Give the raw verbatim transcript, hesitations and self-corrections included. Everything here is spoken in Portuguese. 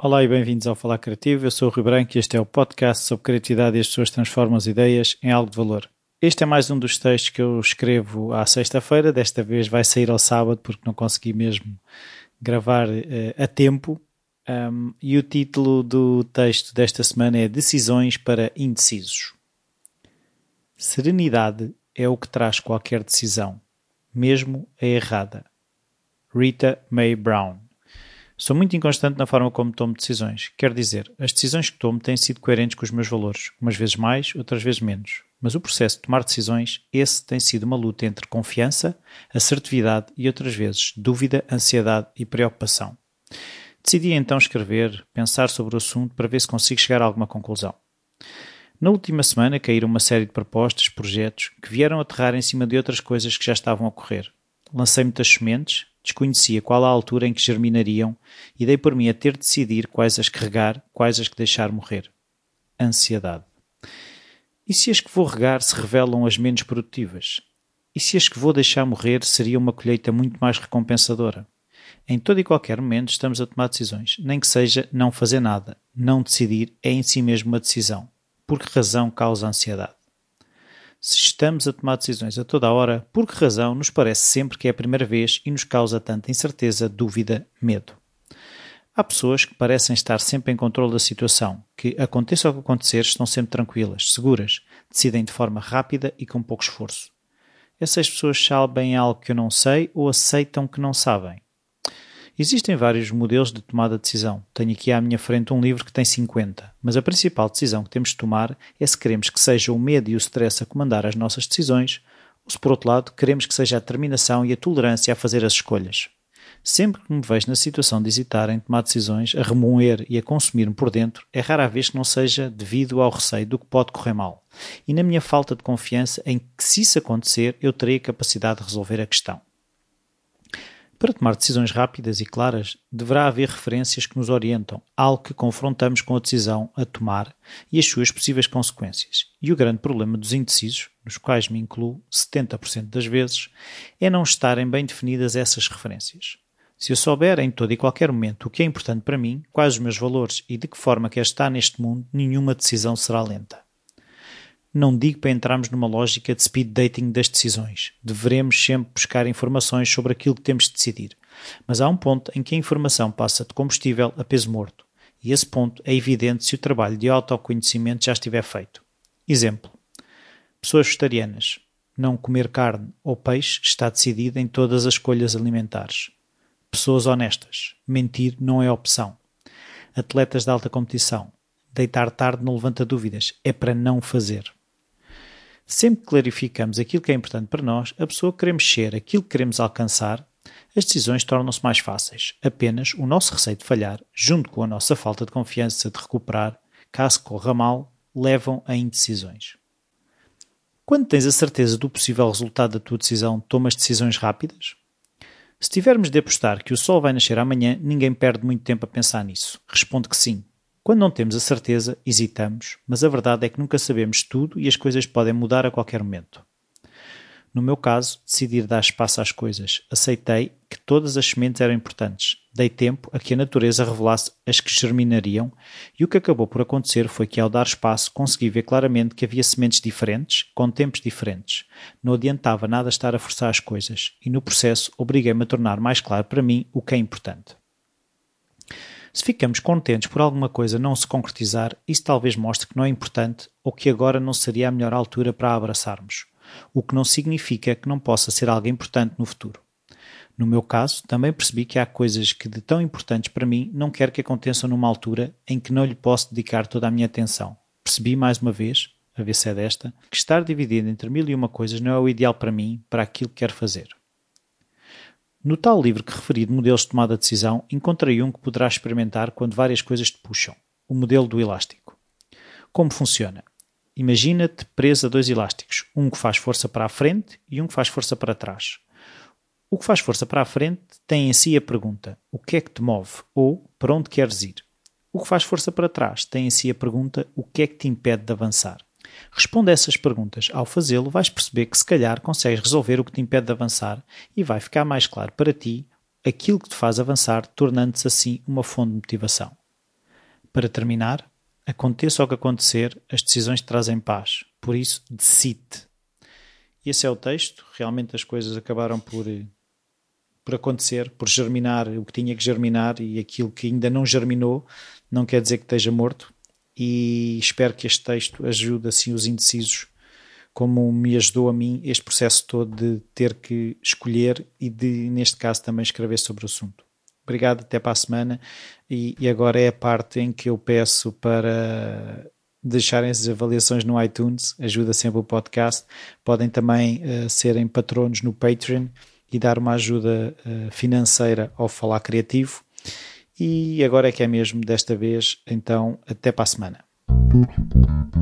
Olá e bem-vindos ao Falar Criativo. Eu sou o Rui Branco e este é o podcast sobre criatividade e as pessoas transformam as ideias em algo de valor. Este é mais um dos textos que eu escrevo à sexta-feira. Desta vez vai sair ao sábado porque não consegui mesmo gravar uh, a tempo. Um, e o título do texto desta semana é Decisões para Indecisos. Serenidade é o que traz qualquer decisão, mesmo a errada. Rita May Brown. Sou muito inconstante na forma como tomo decisões. Quer dizer, as decisões que tomo têm sido coerentes com os meus valores, umas vezes mais, outras vezes menos. Mas o processo de tomar decisões, esse tem sido uma luta entre confiança, assertividade e outras vezes dúvida, ansiedade e preocupação. Decidi então escrever, pensar sobre o assunto para ver se consigo chegar a alguma conclusão. Na última semana caíram uma série de propostas, projetos, que vieram aterrar em cima de outras coisas que já estavam a ocorrer. Lancei muitas sementes, desconhecia qual a altura em que germinariam e dei por mim a ter de decidir quais as que regar, quais as que deixar morrer. Ansiedade. E se as que vou regar se revelam as menos produtivas? E se as que vou deixar morrer seria uma colheita muito mais recompensadora? Em todo e qualquer momento estamos a tomar decisões, nem que seja não fazer nada. Não decidir é em si mesmo uma decisão. Por que razão causa ansiedade? Se estamos a tomar decisões a toda a hora, por que razão nos parece sempre que é a primeira vez e nos causa tanta incerteza, dúvida, medo? Há pessoas que parecem estar sempre em controle da situação, que, aconteça o que acontecer, estão sempre tranquilas, seguras, decidem de forma rápida e com pouco esforço. Essas pessoas sabem algo que eu não sei ou aceitam que não sabem. Existem vários modelos de tomada de decisão. Tenho aqui à minha frente um livro que tem cinquenta, mas a principal decisão que temos de tomar é se queremos que seja o medo e o stress a comandar as nossas decisões ou se, por outro lado, queremos que seja a determinação e a tolerância a fazer as escolhas. Sempre que me vejo na situação de hesitar em tomar decisões, a remoer e a consumir-me por dentro, é rara a vez que não seja devido ao receio do que pode correr mal e na minha falta de confiança em que, se isso acontecer, eu terei a capacidade de resolver a questão. Para tomar decisões rápidas e claras, deverá haver referências que nos orientam, algo que confrontamos com a decisão a tomar e as suas possíveis consequências. E o grande problema dos indecisos, nos quais me incluo setenta por cento das vezes, é não estarem bem definidas essas referências. Se eu souber em todo e qualquer momento o que é importante para mim, quais os meus valores e de que forma quero estar neste mundo, nenhuma decisão será lenta. Não digo para entrarmos numa lógica de speed dating das decisões. Deveremos sempre buscar informações sobre aquilo que temos de decidir. Mas há um ponto em que a informação passa de combustível a peso morto. E esse ponto é evidente se o trabalho de autoconhecimento já estiver feito. Exemplo. Pessoas vegetarianas. Não comer carne ou peixe está decidido em todas as escolhas alimentares. Pessoas honestas. Mentir não é opção. Atletas de alta competição. Deitar tarde não levanta dúvidas. É para não fazer. Sempre que clarificamos aquilo que é importante para nós, a pessoa que queremos ser, aquilo que queremos alcançar, as decisões tornam-se mais fáceis. Apenas o nosso receio de falhar, junto com a nossa falta de confiança de recuperar, caso corra mal, levam a indecisões. Quando tens a certeza do possível resultado da tua decisão, tomas decisões rápidas? Se tivermos de apostar que o sol vai nascer amanhã, ninguém perde muito tempo a pensar nisso. Responde que sim. Quando não temos a certeza, hesitamos, mas a verdade é que nunca sabemos tudo e as coisas podem mudar a qualquer momento. No meu caso, decidi dar espaço às coisas. Aceitei que todas as sementes eram importantes. Dei tempo a que a natureza revelasse as que germinariam e o que acabou por acontecer foi que, ao dar espaço, consegui ver claramente que havia sementes diferentes, com tempos diferentes. Não adiantava nada estar a forçar as coisas e, no processo, obriguei-me a tornar mais claro para mim o que é importante. Se ficamos contentes por alguma coisa não se concretizar, isso talvez mostre que não é importante ou que agora não seria a melhor altura para a abraçarmos, o que não significa que não possa ser algo importante no futuro. No meu caso, também percebi que há coisas que de tão importantes para mim não quero que aconteçam numa altura em que não lhe posso dedicar toda a minha atenção. Percebi mais uma vez, a ver se é desta, que estar dividido entre mil e uma coisas não é o ideal para mim, para aquilo que quero fazer. No tal livro que referi de modelos de tomada de decisão, encontrei um que poderás experimentar quando várias coisas te puxam. O modelo do elástico. Como funciona? Imagina-te preso a dois elásticos, um que faz força para a frente e um que faz força para trás. O que faz força para a frente tem em si a pergunta, o que é que te move ou para onde queres ir? O que faz força para trás tem em si a pergunta, o que é que te impede de avançar? Responde a essas perguntas. Ao fazê-lo, vais perceber que se calhar consegues resolver o que te impede de avançar e vai ficar mais claro para ti aquilo que te faz avançar, tornando-se assim uma fonte de motivação. Para terminar, aconteça o que acontecer, as decisões te trazem paz. Por isso, decide-te. Esse é o texto. Realmente as coisas acabaram por, por acontecer, por germinar o que tinha que germinar e aquilo que ainda não germinou não quer dizer que esteja morto. E espero que este texto ajude assim os indecisos, como me ajudou a mim este processo todo de ter que escolher e de, neste caso, também escrever sobre o assunto. Obrigado, até para a semana. E, e agora é a parte em que eu peço para deixarem as avaliações no iTunes, ajuda sempre o podcast. Podem também uh, serem patronos no Patreon e dar uma ajuda uh, financeira ao Falar Criativo. E agora é que é mesmo desta vez, então até para a semana.